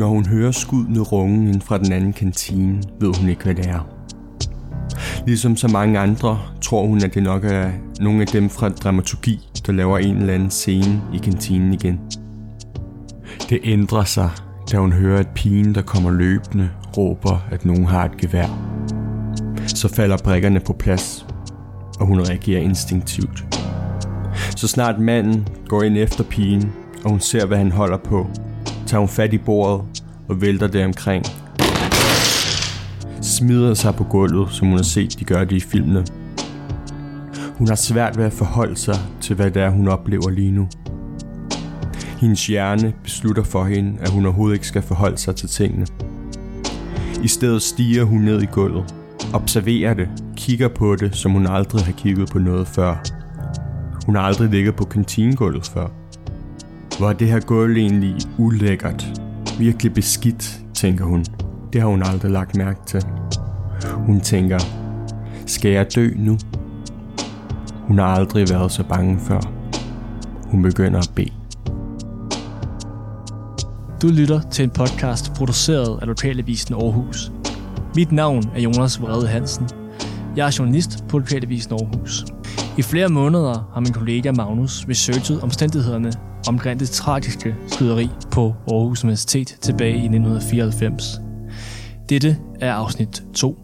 Når hun hører skuddene runge inden fra den anden kantine, ved hun ikke, hvad det er. Ligesom så mange andre, tror hun, at det nok er nogle af dem fra dramaturgi, der laver en eller anden scene i kantinen igen. Det ændrer sig, da hun hører, at pigen, der kommer løbende, råber, at nogen har et gevær. Så falder brikkerne på plads, og hun reagerer instinktivt. Så snart manden går ind efter pigen, og hun ser, hvad han holder på, tager hun fat i bordet og vælter det omkring. Smider sig på gulvet, som hun har set, de gør det i filmene. Hun har svært ved at forholde sig til, hvad det er, hun oplever lige nu. Hendes hjerne beslutter for hende, at hun overhovedet ikke skal forholde sig til tingene. I stedet stiger hun ned i gulvet, observerer det, kigger på det, som hun aldrig har kigget på noget før. Hun har aldrig ligget på kantinegulvet før. Hvor er det her gulv egentlig ulækkert? Virkelig beskidt, tænker hun. Det har hun aldrig lagt mærke til. Hun tænker, skal jeg dø nu? Hun har aldrig været så bange før. Hun begynder at bede. Du lytter til en podcast produceret af Lokalavisen Aarhus. Mit navn er Jonas Vrede Hansen. Jeg er journalist på Lokalavisen Aarhus. I flere måneder har min kollega Magnus researchet omstændighederne omkring det tragiske skyderi på Aarhus Universitet tilbage i 1994. Dette er afsnit 2.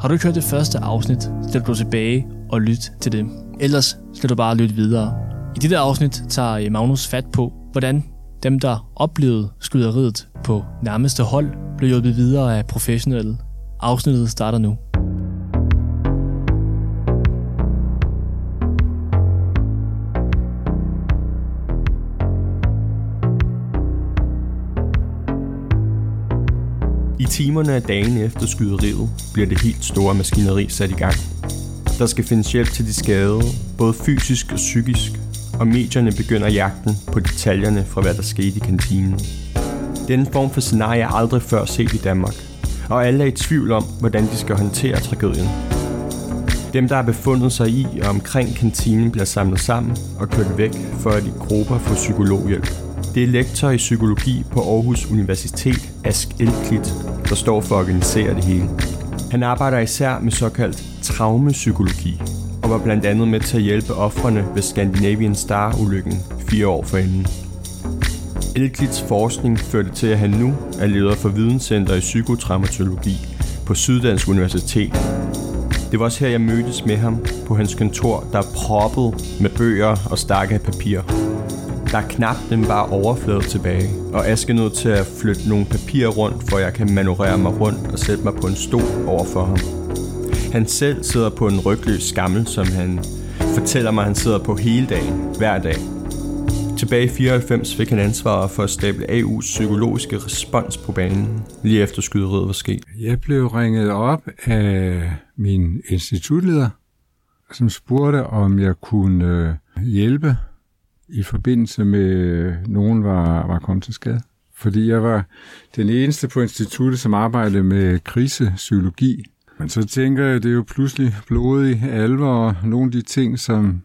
Har du ikke hørt det første afsnit, så gå tilbage og lyt til det. Ellers skal du bare lytte videre. I dette afsnit tager Magnus fat på, hvordan dem, der oplevede skyderiet på nærmeste hold, blev hjulpet videre af professionelle. Afsnittet starter nu. I timerne af dagen efter skyderiet bliver det helt store maskineri sat i gang. Der skal findes hjælp til de skadede, både fysisk og psykisk, og medierne begynder jagten på detaljerne fra, hvad der skete i kantinen. Denne form for scenarie er aldrig før set i Danmark, og alle er i tvivl om, hvordan de skal håndtere tragedien. Dem, der har befundet sig i og omkring kantinen, bliver samlet sammen og kørt væk for at i grupper får psykologhjælp. Det er lektor i psykologi på Aarhus Universitet, Ask Elklit, der står for at organisere det hele. Han arbejder især med såkaldt traumepsykologi, og var blandt andet med til at hjælpe ofrene ved Scandinavian Star-ulykken 4 år forinden. Elklits forskning førte til, at han nu er leder for Videnscenter i Psykotraumatologi på Syddansk Universitet. Det var også her, jeg mødtes med ham på hans kontor, der er proppet med bøger og stakke af papir. Der er knap den bare overflade tilbage, og jeg skal nødt til at flytte nogle papirer rundt, for jeg kan manøvrere mig rundt og sætte mig på en stol overfor ham. Han selv sidder på en rygløs skammel, som han fortæller mig, han sidder på hele dagen, hver dag. Tilbage i 94 fik han ansvaret for at stable AU's psykologiske respons på banen, lige efter skyderiet var sket. Jeg blev ringet op af min institutleder, som spurgte, om jeg kunne hjælpe i forbindelse med, nogen var kommet til skade. Fordi jeg var den eneste på instituttet, som arbejdede med krisepsykologi. Men så tænker jeg, det er jo pludselig blodig alvor, og nogle af de ting, som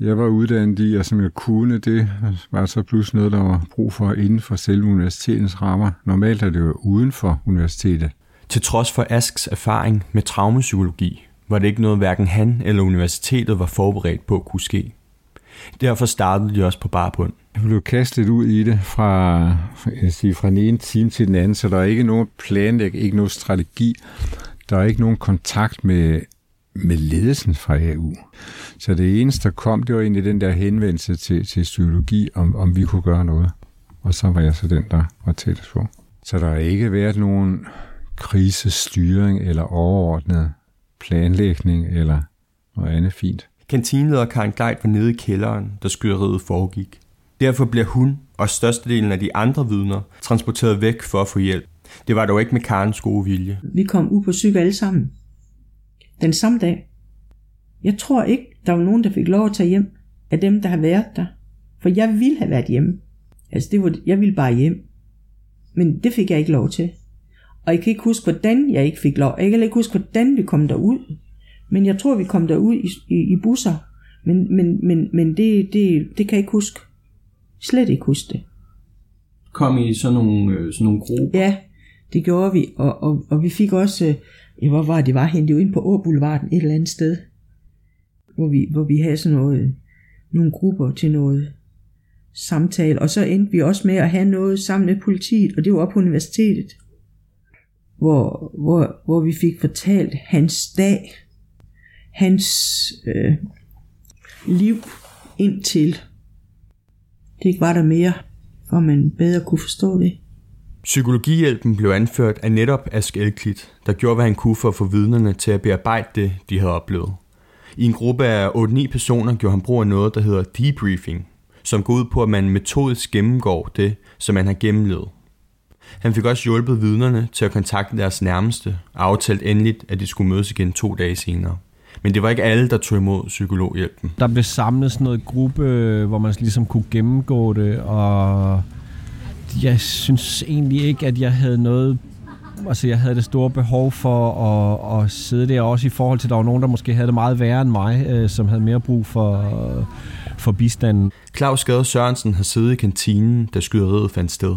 jeg var uddannet i, og som jeg kunne, det var så pludselig noget, der var brug for inden for selve universitetets rammer. Normalt er det jo uden for universitetet. Til trods for Asks erfaring med traumepsykologi, var det ikke noget, hverken han eller universitetet var forberedt på at kunne ske. Derfor startede de også på bare bund. Jeg blev kastet ud i det fra den ene time til den anden, så der er ikke nogen planlægning, ikke nogen strategi. Der er ikke nogen kontakt med ledelsen fra AU. Så det eneste, der kom, det var egentlig den der henvendelse til psykologi, om vi kunne gøre noget. Og så var jeg så den, der var tættest på. Så der har ikke været nogen krisestyring eller overordnet planlægning eller noget andet fint. Kantineleder Karen Gleit var nede i kælderen, da skyderiet foregik. Derfor bliver hun og størstedelen af de andre vidner transporteret væk for at få hjælp. Det var dog ikke med Karens gode vilje. Vi kom ud på psyk alle sammen. Den samme dag. Jeg tror ikke, der var nogen, der fik lov at tage hjem af dem, der har været der. For jeg ville have været hjemme. Altså, jeg ville bare hjem. Men det fik jeg ikke lov til. Og jeg kan ikke huske, hvordan jeg ikke fik lov. Jeg kan ikke huske, hvordan vi kom derud. Men jeg tror, vi kom derud i busser. Men det kan jeg ikke huske. Slet ikke huske det. kom i sådan nogle grupper? Ja, det gjorde vi, og vi fik også, hvor var det var hen, det var inde på Årboulevarden et eller andet sted, hvor vi havde sådan noget, nogle grupper til noget samtale, og så endte vi også med at have noget sammen med politiet, og det var oppe på universitetet, hvor vi fik fortalt hans dag, hans liv indtil det ikke var der mere, for man bedre kunne forstå det. Psykologihjælpen blev anført af netop Ask Elklit, der gjorde, hvad han kunne for at få vidnerne til at bearbejde det, de havde oplevet. I en gruppe af 8-9 personer gjorde han brug af noget, der hedder debriefing, som går ud på, at man metodisk gennemgår det, som man har gennemlevet. Han fik også hjulpet vidnerne til at kontakte deres nærmeste og aftalte endeligt, at de skulle mødes igen 2 dage senere. Men det var ikke alle, der tog imod psykologhjælpen. Der blev samlet sådan noget gruppe, hvor man ligesom kunne gennemgå det, og jeg synes egentlig ikke, at jeg havde noget. Altså jeg havde det store behov for at sidde der, også i forhold til, at der var nogen, der måske havde det meget værre end mig, som havde mere brug for bistanden. Claus Gade Sørensen har siddet i kantinen, da skyderiet fandt sted.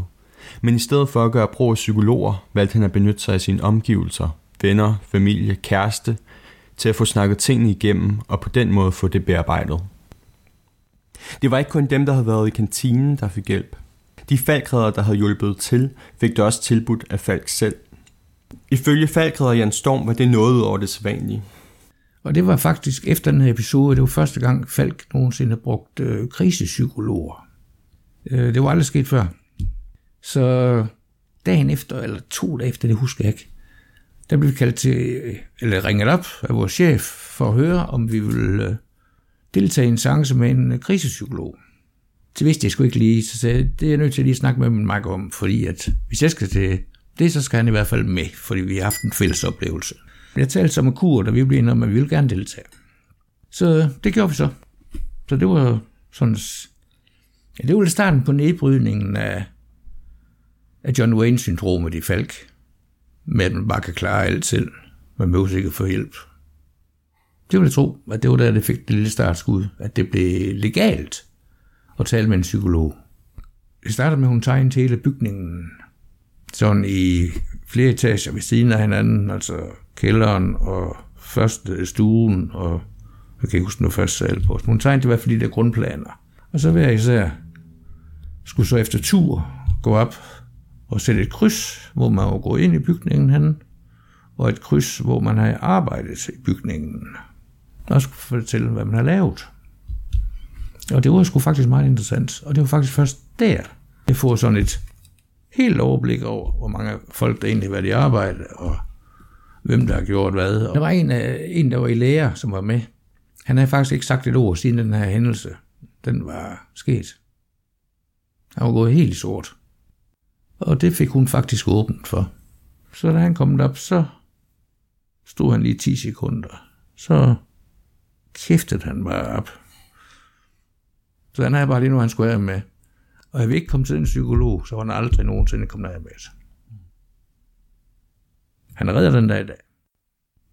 Men i stedet for at gøre brug af psykologer, valgte han at benytte sig af sine omgivelser, venner, familie, kæreste, til at få snakket tingene igennem og på den måde få det bearbejdet. Det var ikke kun dem, der havde været i kantinen, der fik hjælp. De falkredere, der havde hjulpet til, fik det også tilbudt af Falk selv. Ifølge falkredere Jens Storm var det noget ud over det sædvanlige. Og det var faktisk efter den her episode, det var første gang Falk nogensinde brugt krisepsykologer. Det var aldrig sket før. Så dagen efter, eller 2 dage efter, det husker jeg ikke, der blev vi kaldt til, eller ringet op af vores chef for at høre, om vi ville deltage i en seance med en krisepsykolog. Det vidste jeg sgu ikke lige, så sagde jeg, det er jeg nødt til at lige snakke med min makker om, fordi at hvis jeg skal til det, så skal han i hvert fald med, fordi vi har haft en fælles oplevelse. Jeg talte så med Kurt, og vi blev enige om, at vi ville gerne deltage. Så det gjorde vi så. Så det var sådan, ja, det var starten på nedbrydningen af John Wayne-syndromet i Falk, med at man bare kan klare alt selv, man behøver ikke få hjælp. Det ville jeg tro, at det var der, det fik det lille startskud, at det blev legalt at tale med en psykolog. Det startede med, at hun tegnede hele bygningen, sådan i flere etager ved siden af hinanden, altså kælderen og første stuen, og jeg kan ikke huske noget første sal på. Hun tegnede i hvert fald de der grundplaner. Og så hver især skulle så efter tur gå op og sætte et kryds, hvor man var gået ind i bygningen hen, og et kryds, hvor man havde arbejdet i bygningen. Og skulle fortælle, hvad man har lavet. Og det var sgu faktisk meget interessant, og det var faktisk først der, jeg får sådan et helt overblik over, hvor mange folk der egentlig har været i arbejde, og hvem der har gjort hvad. Og der var en, der var i lære, som var med. Han havde faktisk ikke sagt et ord siden den her hændelse. Den var sket. Han var gået helt sort. Og det fik hun faktisk åbent for. Så da han kom op, så stod han lige 10 sekunder. Så kæftede han bare op. Så han havde bare lige nu, han skulle af med. Og havde vi ikke kommet til en psykolog, så var han aldrig nogensinde kommet af med. Han redder den dag i dag.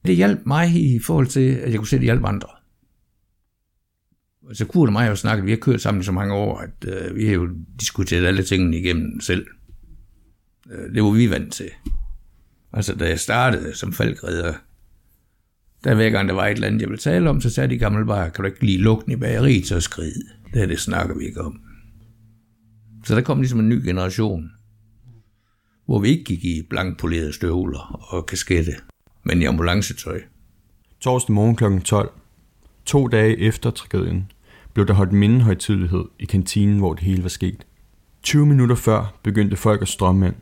Det hjalp mig i forhold til, at jeg kunne se, at det hjalp andre. Så Kurt og mig har jo snakket, vi har kørt sammen så mange år, at vi har jo diskuteret alle tingene igennem selv. Det var vi vant til. Altså, da jeg startede som falkredder, der hver gang der var et eller andet, jeg ville tale om, så sagde de gamle bare, kan du ikke lige lukke den i bageriet, så skrid. Det her, det snakker vi ikke om. Så der kom ligesom en ny generation, hvor vi ikke gik i blankpolerede støvler og kaskette, men i ambulancetøj. Torsdag morgen kl. 12, 2 dage efter tragedien, blev der holdt mindehøjtidelighed i kantinen, hvor det hele var sket. 20 minutter før begyndte folk at strømme ind.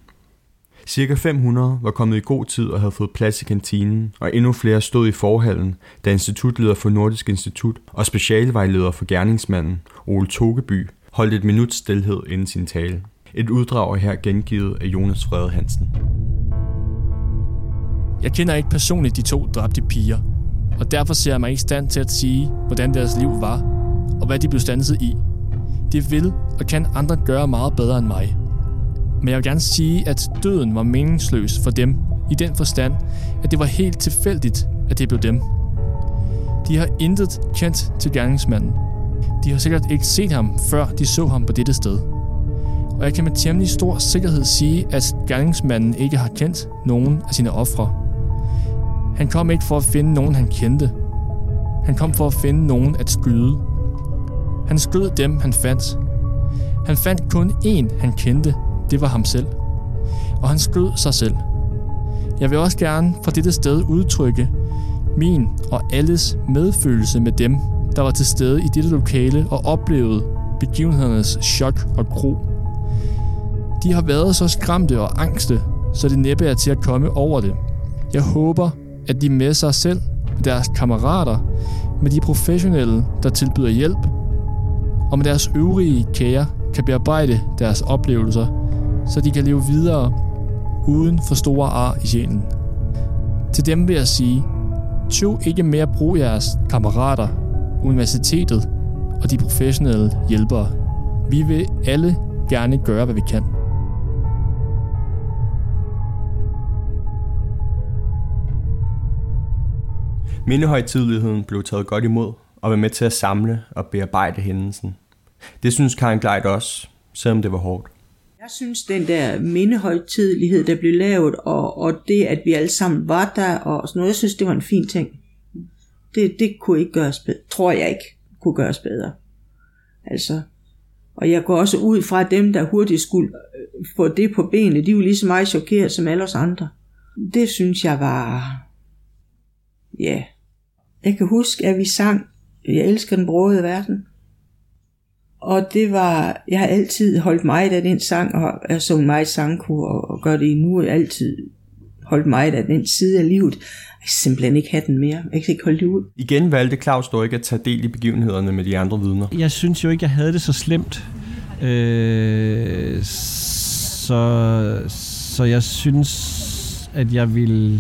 Cirka 500 var kommet i god tid og havde fået plads i kantinen, og endnu flere stod i forhallen, da institutleder for Nordisk Institut og specialvejleder for gerningsmanden, Ole Togeby, holdt et minut stilhed inden sin tale. Et uddrag her gengivet af Jonas Vrede Hansen. Jeg kender ikke personligt de 2 dræbte piger, og derfor ser jeg mig ikke i stand til at sige, hvordan deres liv var, og hvad de blev standset i. Det vil og kan andre gøre meget bedre end mig. Men jeg vil gerne sige, at døden var meningsløs for dem, i den forstand, at det var helt tilfældigt, at det blev dem. De har intet kendt til gerningsmanden. De har sikkert ikke set ham, før de så ham på dette sted. og jeg kan med temmelig stor sikkerhed sige, at gerningsmanden ikke har kendt nogen af sine ofre. Han kom ikke for at finde nogen, han kendte. Han kom for at finde nogen at skyde. Han skød dem, han fandt. Han fandt kun én, han kendte. Det var ham selv. Og han skød sig selv. Jeg vil også gerne fra dette sted udtrykke min og alles medfølelse med dem, der var til stede i dette lokale og oplevede begivenhedernes chok og gru. De har været så skræmte og angste, så det næppe er til at komme over det. Jeg håber, at de med sig selv, med deres kammerater, med de professionelle, der tilbyder hjælp, og med deres øvrige kære, kan bearbejde deres oplevelser, så de kan leve videre uden for store ar i sjælen. Til dem vil jeg sige, tøv ikke mere brug jeres kammerater, universitetet og de professionelle hjælpere. Vi vil alle gerne gøre, hvad vi kan. Mindehøjtideligheden blev taget godt imod og var med til at samle og bearbejde hændelsen. Det synes Karen Gleit også, selvom det var hårdt. Jeg synes, den der mindehøjtidelighed, der blev lavet, og det, at vi alle sammen var der, og sådan noget, jeg synes, det var en fin ting. Det kunne ikke gøres bedre, tror jeg ikke kunne gøres bedre. Altså, og jeg går også ud fra, dem, der hurtigt skulle få det på benene, de var lige så meget chokeret som alle os andre. Det synes jeg var... Ja. Jeg kan huske, at vi sang Jeg elsker den brogede verden. Og det var, jeg har altid holdt meget af den sang, og jeg så meget sangkur, og gør det endnu, altid holdt meget af den side af livet. Jeg kan simpelthen ikke have den mere. Jeg kan ikke holde det ud. Igen valgte Claus dog ikke at tage del i begivenhederne med de andre vidner. Jeg synes jo ikke, jeg havde det så slemt. Så jeg synes, at jeg ville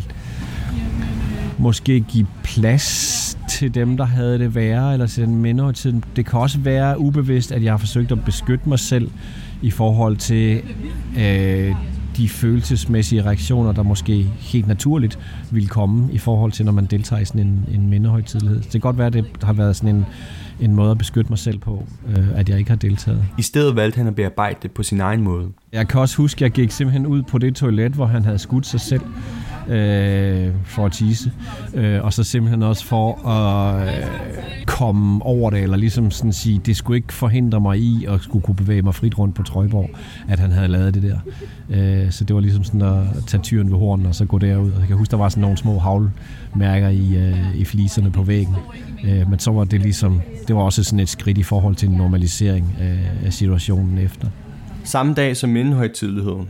måske give plads til dem, der havde det værre, eller til den mindehøjtiden. Det kan også være ubevidst, at jeg har forsøgt at beskytte mig selv i forhold til de følelsesmæssige reaktioner, der måske helt naturligt ville komme i forhold til, når man deltager i sådan en mindehøjtidelighed. Det kan godt være, at det har været sådan en måde at beskytte mig selv på, at jeg ikke har deltaget. I stedet valgte han at bearbejde det på sin egen måde. Jeg kan også huske, at jeg gik simpelthen ud på det toilet, hvor han havde skudt sig selv, for at tisse, og så simpelthen også for at komme over det, eller ligesom sådan sige, det skulle ikke forhindre mig i at skulle kunne bevæge mig frit rundt på Trøjborg, at han havde lavet det der. Så det var ligesom sådan at tage tyren ved hornen og så gå derud. Og jeg kan huske, der var sådan nogle små havlmærker i fliserne på væggen, men så var det ligesom, det var også sådan et skridt i forhold til en normalisering af situationen efter. Samme dag som mindehøjtideligheden,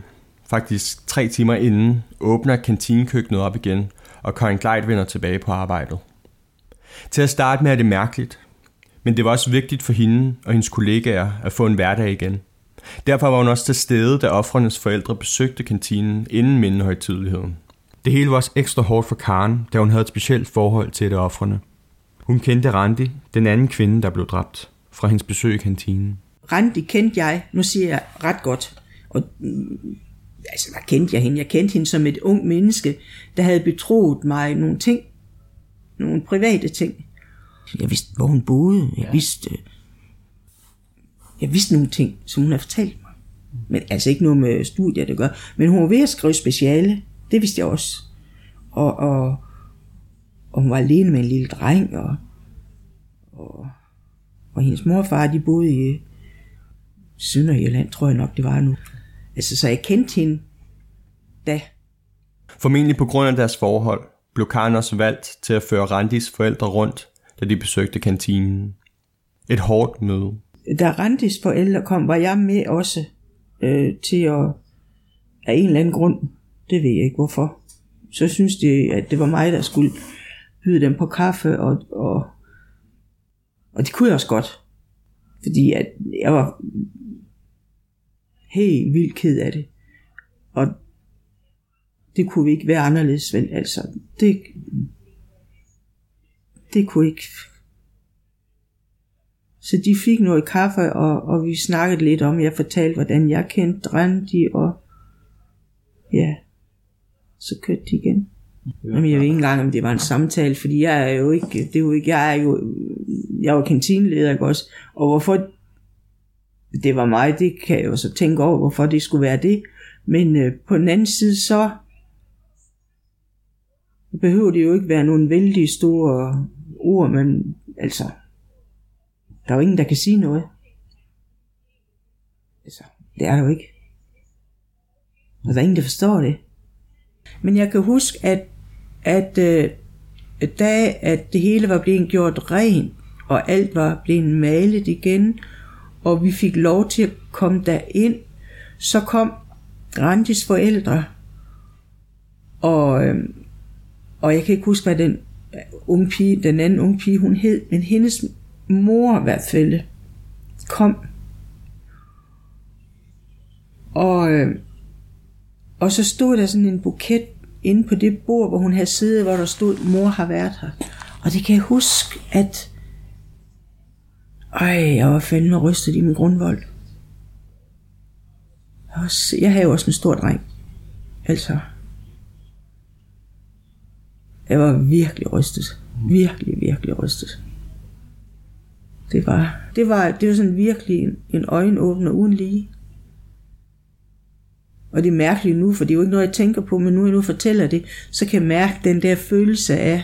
faktisk 3 timer inden, åbner kantinekøkkenet op igen, og Karen Gleit vender tilbage på arbejdet. Til at starte med er det mærkeligt, men det var også vigtigt for hende og hendes kollegaer at få en hverdag igen. Derfor var hun også til stede, da ofrenes forældre besøgte kantinen inden mindehøjtideligheden. Det hele var også ekstra hårdt for Karen, da hun havde et specielt forhold til et af ofrene. Hun kendte Randi, den anden kvinde, der blev dræbt, fra hendes besøg i kantinen. Randi kendte jeg, nu siger jeg, ret godt, og... Altså, der kendte jeg hende. Jeg kendte hende som et ung menneske, der havde betroet mig nogle ting. Nogle private ting. Jeg vidste, hvor hun boede. Jeg vidste nogle ting, som hun havde fortalt mig. Men altså ikke noget med studier, det gør. Men hun var ved at skrive speciale. Det vidste jeg også. Og hun var alene med en lille dreng. Og hendes mor og far, de boede i Sønderjylland, tror jeg nok, det var nu. Altså, så jeg kendte hende da. Formentlig på grund af deres forhold blev Karen også valgt til at føre Randis forældre rundt, da de besøgte kantinen. Et hårdt møde. Da Randis forældre kom, var jeg med også til at... Af en eller anden grund, det ved jeg ikke hvorfor. Så synes de, at det var mig, der skulle byde dem på kaffe, og det kunne jeg også godt. Fordi at jeg var... helt vildt ked af det. Og det kunne vi ikke være anderledes, vel? Altså, det kunne ikke. Så de fik noget kaffe, og vi snakkede lidt om, jeg fortalte, hvordan jeg kendte Randi, og ja, så kørte de igen. Jamen, jeg ved ikke engang, om det var en samtale, fordi jeg er jo ikke, jeg er jo kantineleder, ikke også? Og hvorfor det var mig, det kan jeg jo så tænke over, hvorfor det skulle være det. Men på den anden side, så behøver det jo ikke være nogle vældig store ord, men altså, der er jo ingen, der kan sige noget. Altså, det er der jo ikke. Og der er ingen, der forstår det. Men jeg kan huske, at da at det hele var blevet gjort rent, og alt var blevet malet igen, og vi fik lov til at komme derind, så kom Randis forældre, og jeg kan ikke huske, hvad den unge pige, den anden unge pige, hun hed, men hendes mor i hvert fald kom. Og så stod der sådan en buket inde på det bord, hvor hun havde siddet, hvor der stod, mor har været her. Og det kan jeg huske, at jeg var fandme rystet i min grundvold. Jeg havde jo også en stor dreng. Altså, jeg var virkelig rystet. Virkelig rystet. Det var sådan virkelig en øjenåbner uden lige. Og det er mærkeligt nu, for det er jo ikke noget, jeg tænker på, men nu jeg nu fortæller det, så kan jeg mærke den der følelse af,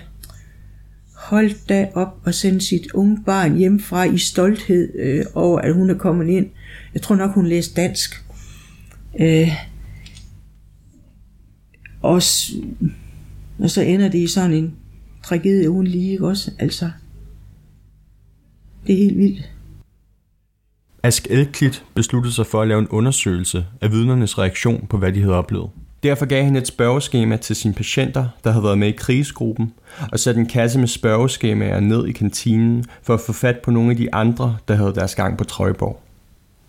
hold da op og sende sit unge barn hjemmefra i stolthed over, at hun er kommet ind. Jeg tror nok, hun læste dansk. Og så ender det i sådan en tragedie uden lige, ikke også? Altså, det er helt vildt. Ask Elklit besluttede sig for at lave en undersøgelse af vidnernes reaktion på, hvad de havde oplevet. Derfor gav han et spørgeskema til sine patienter, der havde været med i krisegruppen, og satte en kasse med spørgeskemaer ned i kantinen for at få fat på nogle af de andre, der havde deres gang på Trøjborg.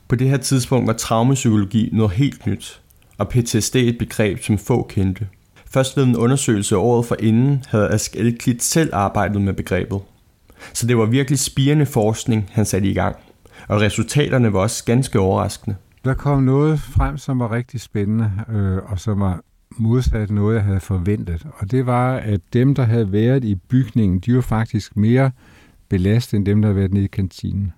På det her tidspunkt var traumapsykologi noget helt nyt, og PTSD et begreb, som få kendte. Først ved en undersøgelse året forinden havde Ask Elklit selv arbejdet med begrebet. Så det var virkelig spirende forskning, han satte i gang. Og resultaterne var også ganske overraskende. Der kom noget frem, som var rigtig spændende, og som var modsat noget, jeg havde forventet. Og det var, at dem, der havde været i bygningen, de var faktisk mere belastet end dem, der havde været nede i kantinen.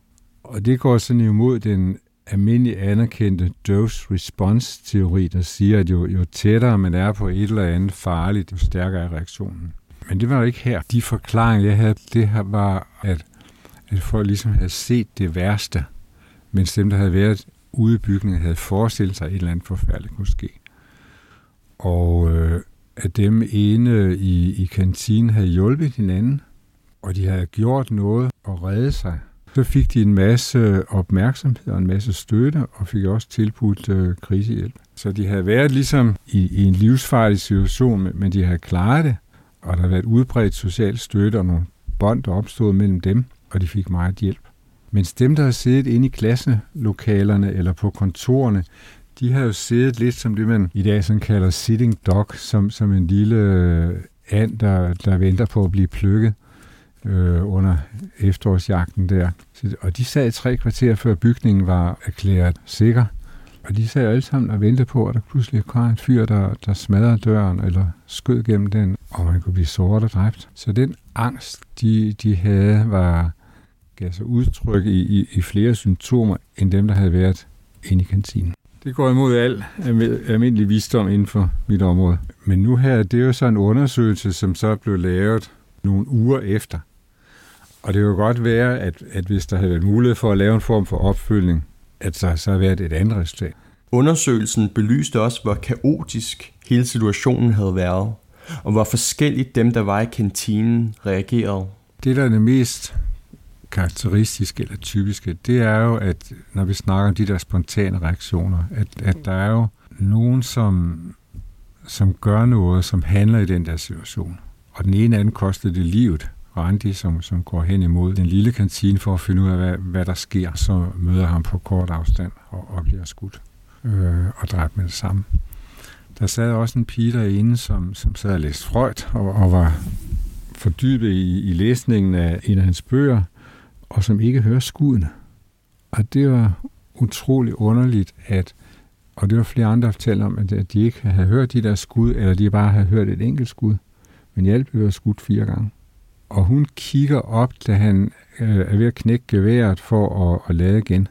Og det går sådan imod den almindelig anerkendte dose-response-teori, der siger, at jo tættere man er på et eller andet farligt, jo stærkere er reaktionen. Men det var jo ikke her. De forklaringer, jeg havde, det her var, at folk ligesom havde set det værste, mens dem, der havde været ude i bygningen, havde forestillet sig, et eller andet forfærdeligt kunne ske. Og at dem ene i kantinen havde hjulpet hinanden, og de havde gjort noget og reddet sig. Så fik de en masse opmærksomhed og en masse støtte, og fik også tilbudt krisehjælp. Så de havde været ligesom i en livsfarlig situation, men de havde klaret det, og der havde været udbredt social støtte og nogle bånd, der opstod mellem dem, og de fik meget hjælp. Mens dem, der har siddet inde i klasselokalerne eller på kontorerne, de har jo siddet lidt som det, man i dag sådan kalder sitting dog, som en lille and, der venter på at blive plukket under efterårsjagten der. Og de sad 3 kvarter, før bygningen var erklæret sikker. Og de sad alle sammen og ventede på, at der pludselig kom en fyr, der smadrede døren eller skød gennem den, og man kunne blive såret og dræbt. Så den angst, de havde, gav sig udtryk i flere symptomer, end dem, der havde været inde i kantinen. Det går imod al almindelig visdom inden for mit område. Men nu her, det er jo så en undersøgelse, som så blev lavet nogle uger efter. Og det kan jo godt være, at hvis der havde været mulighed for at lave en form for opfølgning, at så havde været et andet resultat. Undersøgelsen belyste også, hvor kaotisk hele situationen havde været, og hvor forskelligt dem, der var i kantinen, reagerede. Det, der er det mest karakteristiske eller typiske, det er jo, at når vi snakker om de der spontane reaktioner, at der er jo nogen, som gør noget, som handler i den der situation. Og den ene anden kostede det livet. Randi, som går hen imod den lille kantine for at finde ud af, hvad der sker, så møder ham på kort afstand og bliver skudt og dræbt med det samme. Der sad også en pige derinde, som sad og læste Freud og var fordybet i læsningen af en af hans bøger, og som ikke hører skuddene. Og det var utrolig underligt, og det var flere andre, der fortalte om, at de ikke havde hørt de der skud, eller de bare havde hørt et enkelt skud, men i alt blev skudt 4 gange. Og hun kigger op, da han er ved at knække geværet for at lade igen.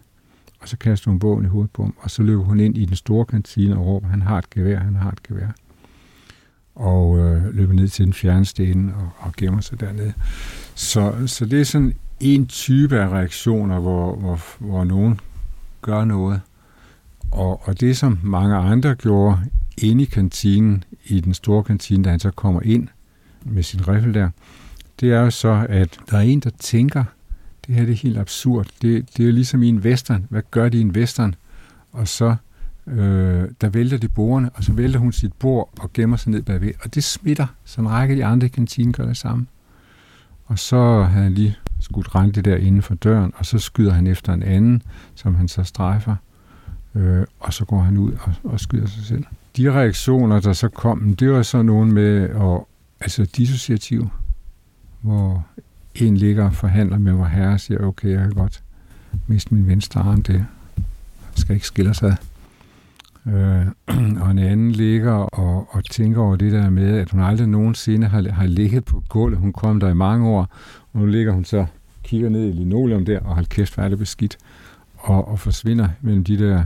Og så kaster hun bogen i hovedet på ham, og så løber hun ind i den store kantine og råber, han har et gevær, han har et gevær. Og løber ned til den fjernsten og gemmer sig dernede. Så det er sådan en type af reaktioner, hvor nogen gør noget. Og det, som mange andre gjorde inde i kantinen, i den store kantine, da han så kommer ind med sin riffel der, det er jo så, at der er en, der tænker, det her det er helt absurd. Det er jo ligesom i en western. Hvad gør de i en western? Og så der vælter de bordene, og så vælter hun sit bord og gemmer sig ned bagved. Og det smitter, så en række af de andre i kantinen gør det samme. Og så havde han lige skudt Randi der inden for døren, og så skyder han efter en anden, som han så strejfer. Og så går han ud og skyder sig selv. De reaktioner, der så kom, det var så nogen med altså dissociativ, hvor en ligger og forhandler med vor herre og siger, okay, jeg kan godt miste min venstre arm, det skal ikke skille sig. Og en anden ligger og tænker over det der med, at hun aldrig nogensinde har ligget på gulvet. Hun kom der i mange år, og nu ligger hun så, kigger ned i linoleum der, og hold kæft, hvor er det beskidt, og forsvinder mellem de der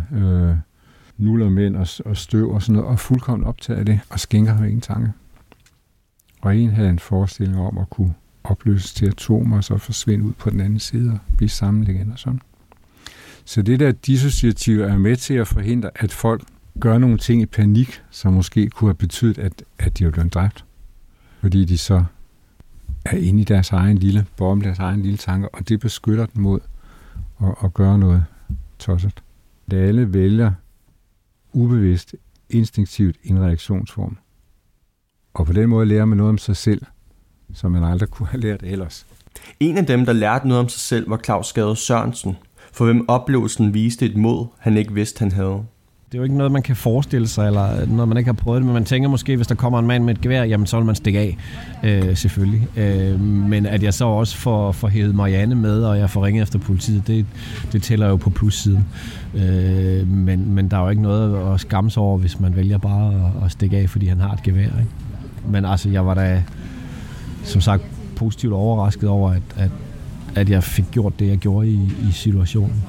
nullermænd og støv og sådan noget, og fuldkommen optager det, og skænker ham ingen tanke. Og en havde en forestilling om at kunne opløses til atomer, og så forsvinde ud på den anden side og blive samlet igen og sådan. Så det der dissociative er med til at forhindre, at folk gør nogle ting i panik, som måske kunne have betydet, at de er blevet dræbt. Fordi de så er inde i deres egen lille boble, deres egen lille tanker, og det beskytter dem mod at gøre noget tosset. Da alle vælger ubevidst, instinktivt en reaktionsform. Og på den måde lærer man noget om sig selv, som man aldrig kunne have lært ellers. En af dem, der lærte noget om sig selv, var Claus Gade Sørensen, for hvem oplevelsen viste et mod, han ikke vidste, han havde. Det er jo ikke noget, man kan forestille sig, eller når man ikke har prøvet det, men man tænker måske, hvis der kommer en mand med et gevær, jamen så vil man stikke af, selvfølgelig. Men at jeg så også får hævet Marianne med, og jeg får ringet efter politiet, det tæller jo på plussiden. Men der er jo ikke noget at skamme sig over, hvis man vælger bare at stikke af, fordi han har et gevær, ikke? Men altså, jeg var da som sagt positivt overrasket over, at jeg fik gjort det, jeg gjorde i situationen.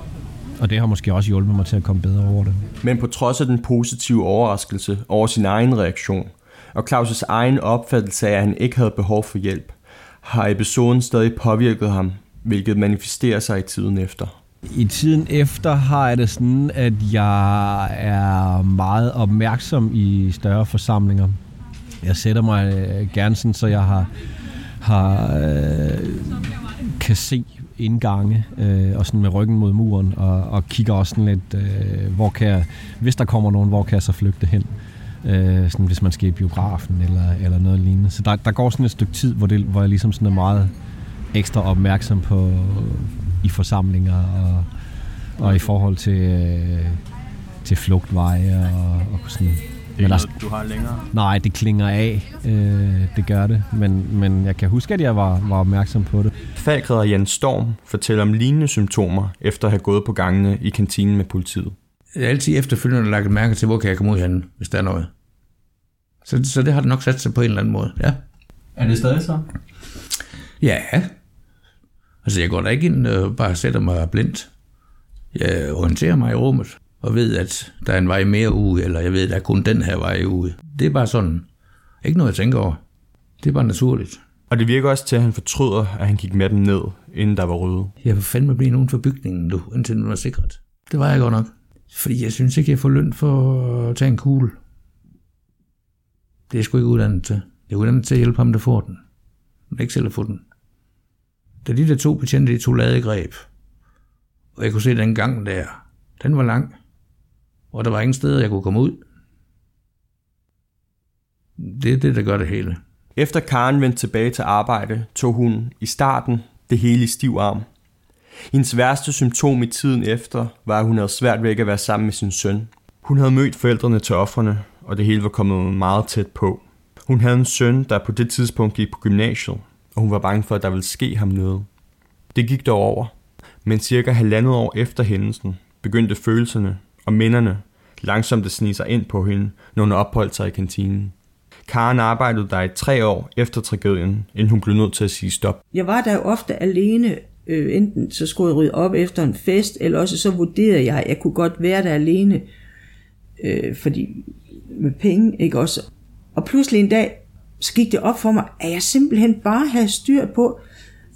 Og det har måske også hjulpet mig til at komme bedre over det. Men på trods af den positive overraskelse over sin egen reaktion, og Claus' egen opfattelse af, at han ikke havde behov for hjælp, har episoden stadig påvirket ham, hvilket manifesterer sig i tiden efter. I tiden efter har jeg det sådan, at jeg er meget opmærksom i større forsamlinger. Jeg sætter mig gerne sådan, så jeg kan se indgange og sådan med ryggen mod muren og kigger også sådan lidt, hvor kan jeg, hvis der kommer nogen, hvor kan jeg så flygte hen? Sådan hvis man skal i biografen eller noget lignende. Så der går sådan et stykke tid, hvor jeg ligesom sådan er meget ekstra opmærksom på i forsamlinger og i forhold til flugtveje og sådan. Noget, du har længere? Nej, det klinger af. Det gør det. Men jeg kan huske, at jeg var opmærksom på det. Falkreder Jens Storm fortæller om lignende symptomer, efter at have gået på gangene i kantinen med politiet. Jeg har altid efterfølgende lagt mærke til, hvor kan jeg komme ud henne, hvis der er noget. Så det har det nok sat sig på en eller anden måde, ja. Er det stadig så? Ja. Altså, jeg går da ikke ind og bare sætter mig blindt. Jeg orienterer mig i rummet. Og ved, at der er en vej mere ude, eller jeg ved, at der er kun den her vej ude. Det er bare sådan. Ikke noget, jeg tænker over. Det er bare naturligt. Og det virker også til, at han fortryder, at han gik med dem ned, inden der var ryddet. Jeg vil fandme blive uden for bygningen nu, indtil den var sikret. Det var jeg godt nok. Fordi jeg synes ikke, jeg får løn for at tage en kugle. Det er sgu ikke uddannet til. Jeg er uddannet til at hjælpe ham, der får den. Men ikke selv at få den. Da de der to betjente, de tog ladegreb, og jeg kunne se den gang der, den var lang. Og der var ingen steder, jeg kunne komme ud. Det er det, der gør det hele. Efter Karen vendte tilbage til arbejde, tog hun i starten det hele i stiv arm. Hendes værste symptom i tiden efter var, at hun havde svært ved at være sammen med sin søn. Hun havde mødt forældrene til ofrene, og det hele var kommet meget tæt på. Hun havde en søn, der på det tidspunkt gik på gymnasiet, og hun var bange for, at der ville ske ham noget. Det gik dog over, men cirka 1,5 år efter hændelsen begyndte følelserne og minderne langsomt at snige sig ind på hende, når hun opholdt sig i kantinen. Karen arbejdede der i 3 år efter tragedien, inden hun blev nødt til at sige stop. Jeg var der ofte alene enten så skulle jeg rydde op efter en fest, eller også så vurderede jeg, at jeg kunne godt være der alene, fordi med penge, ikke også? Og pludselig en dag, så gik det op for mig, at jeg simpelthen bare havde styr på,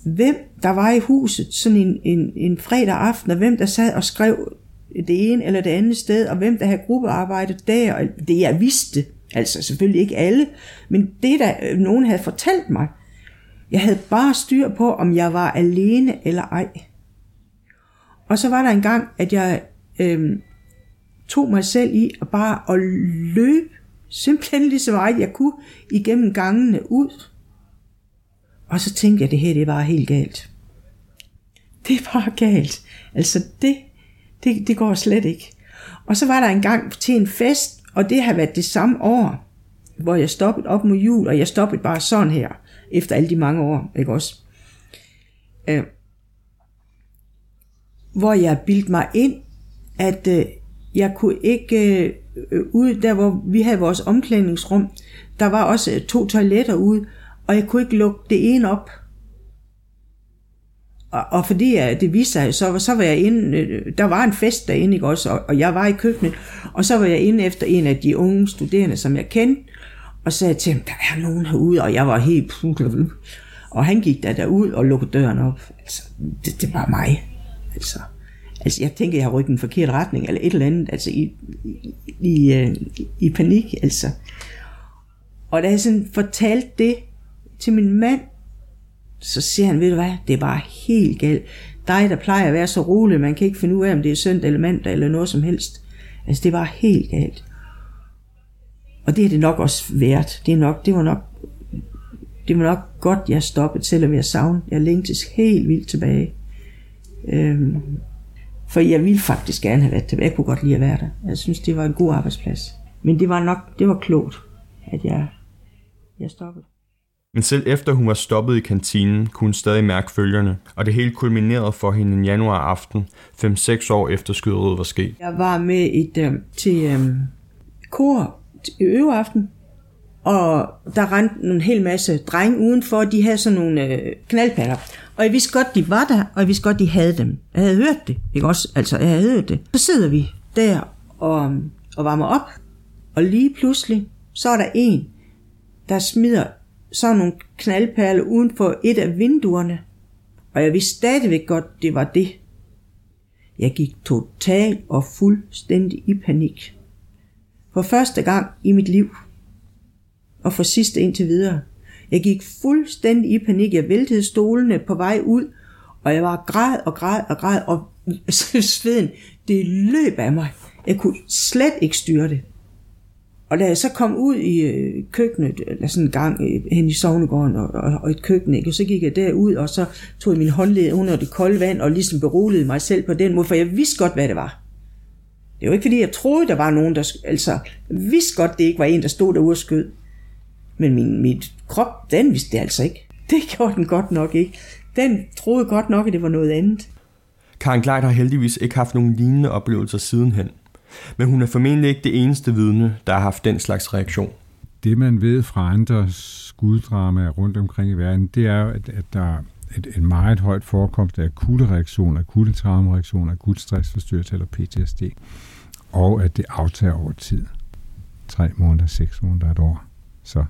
hvem der var i huset, sådan en fredag aften, og hvem der sad og skrev det ene eller det andet sted, og hvem der havde gruppearbejde der, og det jeg vidste, altså selvfølgelig ikke alle, men det der nogen havde fortalt mig. Jeg havde bare styr på, om jeg var alene eller ej. Og så var der en gang, at jeg tog mig selv i at bare at løbe simpelthen lige så meget jeg kunne igennem gangene ud. Og så tænkte jeg, at det her, det var helt galt. Det er bare galt. Altså det går slet ikke. Og så var der en gang til en fest, og det har været det samme år, hvor jeg stoppede op mod jul, og jeg stoppede bare sådan her, efter alle de mange år, ikke også? Hvor jeg bildte mig ind, at jeg kunne ikke ude, der hvor vi havde vores omklædningsrum, der var også 2 toiletter ude, og jeg kunne ikke lukke det ene op. Og fordi det viste sig, så var jeg inde, der var en fest derinde, ikke også, og jeg var i køkkenet, og så var jeg inde efter en af de unge studerende, som jeg kendte, og sagde til ham, der er nogen herude, og jeg var helt pludselig. Og han gik derud og lukkede døren op. Altså, det var mig. Altså, jeg tænkte, jeg har rykket den forkerte retning, eller et eller andet, altså i panik, altså. Og da jeg sådan fortalte det til min mand, så siger han, ved du hvad, det er bare helt galt. Dig, der plejer at være så rolig, man kan ikke finde ud af, om det er søndag eller mandag eller noget som helst. Altså, det er bare helt galt. Og det har det nok også været. Det var nok godt, jeg stoppede, selvom jeg savnede. Jeg længtes helt vildt tilbage. For jeg ville faktisk gerne have været tilbage. Jeg kunne godt lide at være der. Jeg synes, det var en god arbejdsplads. Men det var klogt, at jeg stoppede. Men selv efter hun var stoppet i kantinen, kunne hun stadig mærke følgerne, og det hele kulminerede for hende en januar aften, 5-6 år efter skyderiet var sket. Jeg var med til kor i øveaften, og der rendte en hel masse drenge udenfor, de havde sådan nogle knaldpatter. Og jeg vidste godt, de var der, og jeg vidste godt, de havde dem. Jeg havde hørt det, ikke også? Altså, jeg havde hørt det. Så sidder vi der og varmer op, og lige pludselig, så er der en, der smider sådan nogle knaldperler uden for et af vinduerne, og jeg vidste stadigvæk godt, det var det. Jeg gik totalt og fuldstændig i panik. For første gang i mit liv, og for sidste indtil videre. Jeg gik fuldstændig i panik, jeg væltede stolene på vej ud, og jeg var græd, og sveden, det løb af mig. Jeg kunne slet ikke styre det. Og da jeg så kom ud i køkkenet, eller sådan en gang hen i sognegården og et køkken, ikke? Så gik jeg derud, og så tog jeg min håndled under det kolde vand, og ligesom beroligede mig selv på den måde, for jeg vidste godt, hvad det var. Det var ikke, fordi jeg troede, der var nogen, der... Altså, jeg vidste godt, det ikke var en, der stod derude og skød. Men mit krop, den vidste det altså ikke. Det gjorde den godt nok ikke. Den troede godt nok, at det var noget andet. Karen Gleit har heldigvis ikke haft nogen lignende oplevelser sidenhen. Men hun er formentlig ikke det eneste vidne, der har haft den slags reaktion. Det man ved fra andre skuddramaer rundt omkring i verden, det er, at der er en meget højt forekomst af akutte reaktioner, akutte traumereaktioner, akut stressforstyrrelse eller PTSD. Og at det aftager over tid. 3 måneder, 6 måneder, 1 år. Så.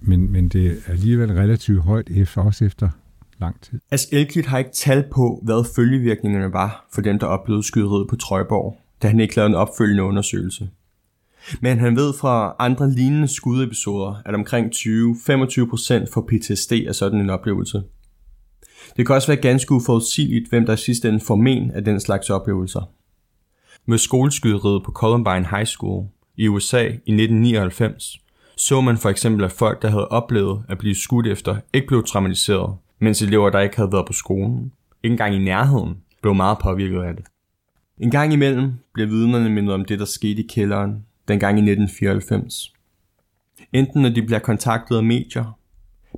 Men det er alligevel relativt højt, også efter lang tid. Ask Elklit har ikke tal på, hvad følgevirkningerne var for dem, der oplevede skyderiet på Trøjborg, da han ikke lavede en opfølgende undersøgelse. Men han ved fra andre lignende skudepisoder, at omkring 20-25% får PTSD af sådan en oplevelse. Det kan også være ganske uforudsigeligt, hvem der i sidste ende får men af den slags oplevelser. Med skoleskyderiet på Columbine High School i USA i 1999 så man for eksempel, at folk, der havde oplevet at blive skudt efter, ikke blev traumatiseret, mens elever, der ikke havde været på skolen, ikke engang i nærheden, blev meget påvirket af det. En gang imellem blev vidnerne mindet om det, der skete i kælderen, dengang i 1994. Enten når de bliver kontaktet af medier,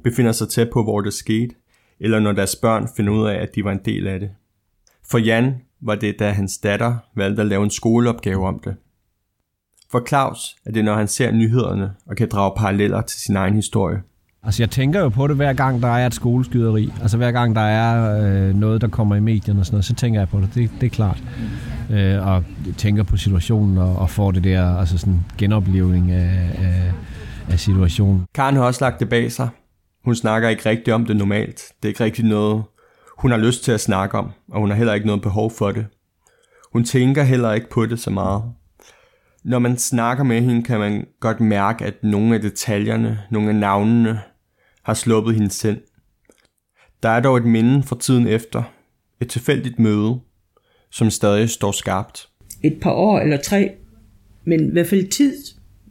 befinder sig tæt på, hvor det skete, eller når deres børn finder ud af, at de var en del af det. For Jan var det, da hans datter valgte at lave en skoleopgave om det. For Claus er det, når han ser nyhederne og kan drage paralleller til sin egen historie. Altså, jeg tænker jo på det, hver gang der er et skoleskyderi. Altså, hver gang der er noget, der kommer i medierne og sådan noget, så tænker jeg på det. Det er klart. Og tænker på situationen og får det der altså sådan genoplevning af situationen. Karen har også lagt det bag sig. Hun snakker ikke rigtig om det normalt. Det er ikke rigtig noget, hun har lyst til at snakke om, og hun har heller ikke noget behov for det. Hun tænker heller ikke på det så meget. Når man snakker med hende, kan man godt mærke, at nogle af detaljerne, nogle af navnene, har sluppet hendes sind. Der er dog et minde fra tiden efter. Et tilfældigt møde, som stadig står skarpt. Et par år eller 3, men i hvert fald tid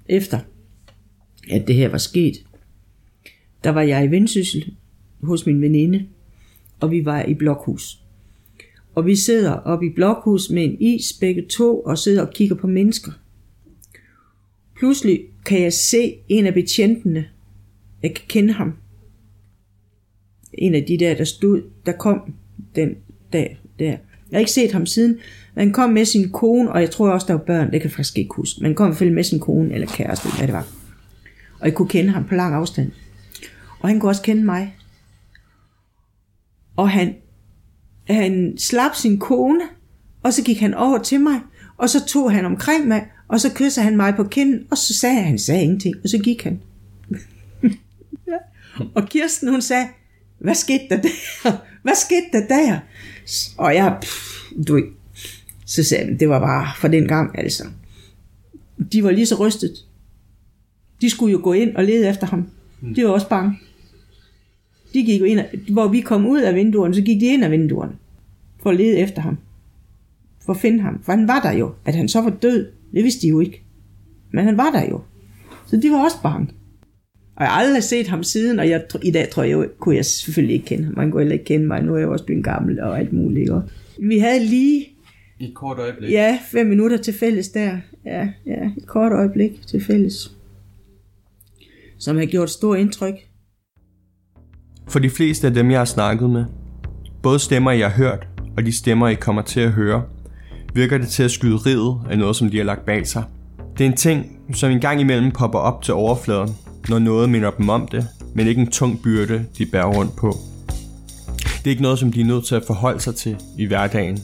efter, at det her var sket. Der var jeg i Vendsyssel hos min veninde, og vi var i blokhus. Og vi sidder oppe i blokhus med en is begge to og sidder og kigger på mennesker. Pludselig kan jeg se en af betjentene. Jeg kan kende ham. En af de der stod, der kom den dag der. Jeg har ikke set ham siden. Han kom med sin kone, og jeg tror også, der var børn. Det kan jeg faktisk ikke huske. Man kom med sin kone eller kæreste, hvad det var. Og jeg kunne kende ham på lang afstand. Og han kunne også kende mig. Og han slap sin kone, og så gik han over til mig, og så tog han omkring mig, og så kysser han mig på kinden, og så sagde han ingenting, og så gik han. Ja. Og Kirsten, hun sagde, hvad skete der der? Hvad skete der der? Og jeg, så sagde han, det var bare for den gang, altså. De var lige så rystet. De skulle jo gå ind og lede efter ham. De var også bange. De gik ind, hvor vi kom ud af vinduerne, så gik de ind af vinduerne for at lede efter ham. For at finde ham. For han var der jo. At han så var død, det vidste de jo ikke. Men han var der jo. Så de var også bange. Og jeg har aldrig set ham siden, og i dag tror jeg, kunne jeg selvfølgelig ikke kende ham. Man kunne heller ikke kende mig. Nu er jeg også blevet gammel og alt muligt. Og vi havde lige... et kort øjeblik. Ja, 5 minutter til fælles der. Ja, et kort øjeblik til fælles. Som har gjort stort indtryk. For de fleste af dem, jeg har snakket med, både stemmer, I har hørt, og de stemmer, I kommer til at høre, virker det til at skyde riget af noget, som de har lagt bag sig. Det er en ting, som en gang imellem popper op til overfladen, når noget minder dem om det, men ikke en tung byrde, de bærer rundt på. Det er ikke noget, som de er nødt til at forholde sig til i hverdagen.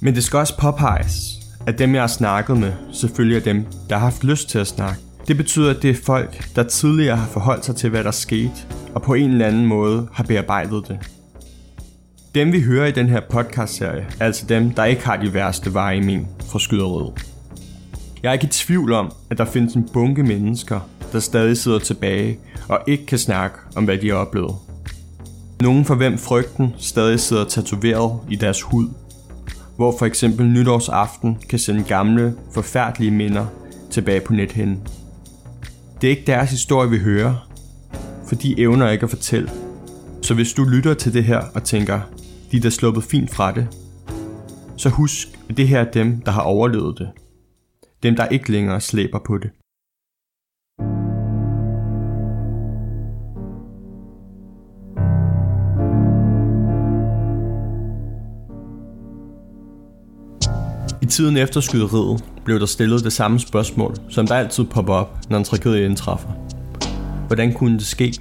Men det skal også påpeges, at dem, jeg har snakket med, selvfølgelig er dem, der har haft lyst til at snakke. Det betyder, at det er folk, der tidligere har forholdt sig til, hvad der skete, og på en eller anden måde har bearbejdet det. Dem, vi hører i den her podcastserie, er altså dem, der ikke har de værste veje i men fra skyderiet. Jeg er ikke i tvivl om, at der findes en bunke mennesker, der stadig sidder tilbage og ikke kan snakke om, hvad de har oplevet. Nogen for hvem frygten stadig sidder tatoveret i deres hud, hvor for eksempel nytårsaften kan sende gamle, forfærdelige minder tilbage på nethinden. Det er ikke deres historie, vi hører, for de evner ikke at fortælle. Så hvis du lytter til det her og tænker, de er da sluppet fint fra det, så husk, at det her er dem, der har overlevet det. Dem, der ikke længere slæber på det. I tiden efter skyderiet blev der stillet det samme spørgsmål, som der altid popper op, når en tragedie indtræffer. Hvordan kunne det ske?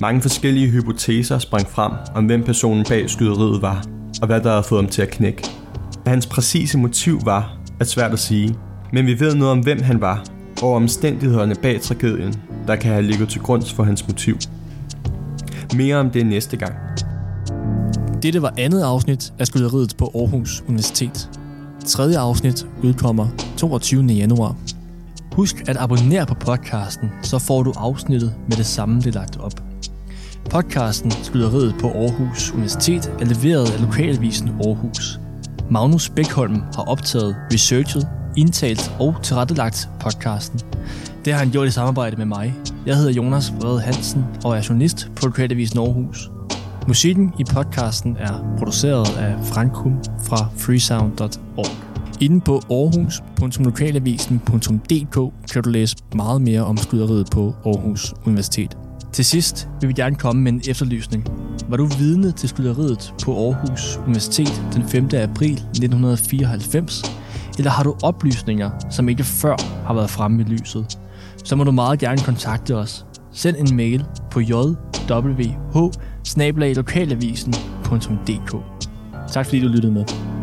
Mange forskellige hypoteser sprang frem om, hvem personen bag skyderiet var, og hvad der havde fået ham til at knække. Hvad hans præcise motiv var, er svært at sige, men vi ved noget om, hvem han var, og omstændighederne bag tragedien, der kan have ligget til grund for hans motiv. Mere om det næste gang. Dette var andet afsnit af skyderiet på Aarhus Universitet. 3. afsnit udkommer 22. januar. Husk at abonnere på podcasten, så får du afsnittet med det samme, det er lagt op. Podcasten Skyderiet på Aarhus Universitet er leveret af Lokalavisen Aarhus. Magnus Bekholm har optaget, researchet, indtalt og tilrettelagt podcasten. Det har han gjort i samarbejde med mig. Jeg hedder Jonas Vrede Hansen og er journalist på Lokalavisen Aarhus. Musikken i podcasten er produceret af Frankum fra freesound.org. Inde på aarhus.lokalavisen.dk kan du læse meget mere om skyderiet på Aarhus Universitet. Til sidst vil vi gerne komme med en efterlysning. Var du vidne til skyderiet på Aarhus Universitet den 5. april 1994? Eller har du oplysninger, som ikke før har været fremme i lyset? Så må du meget gerne kontakte os. send en mail på jwh@lokalavisen.dk. Tak fordi du lyttede med.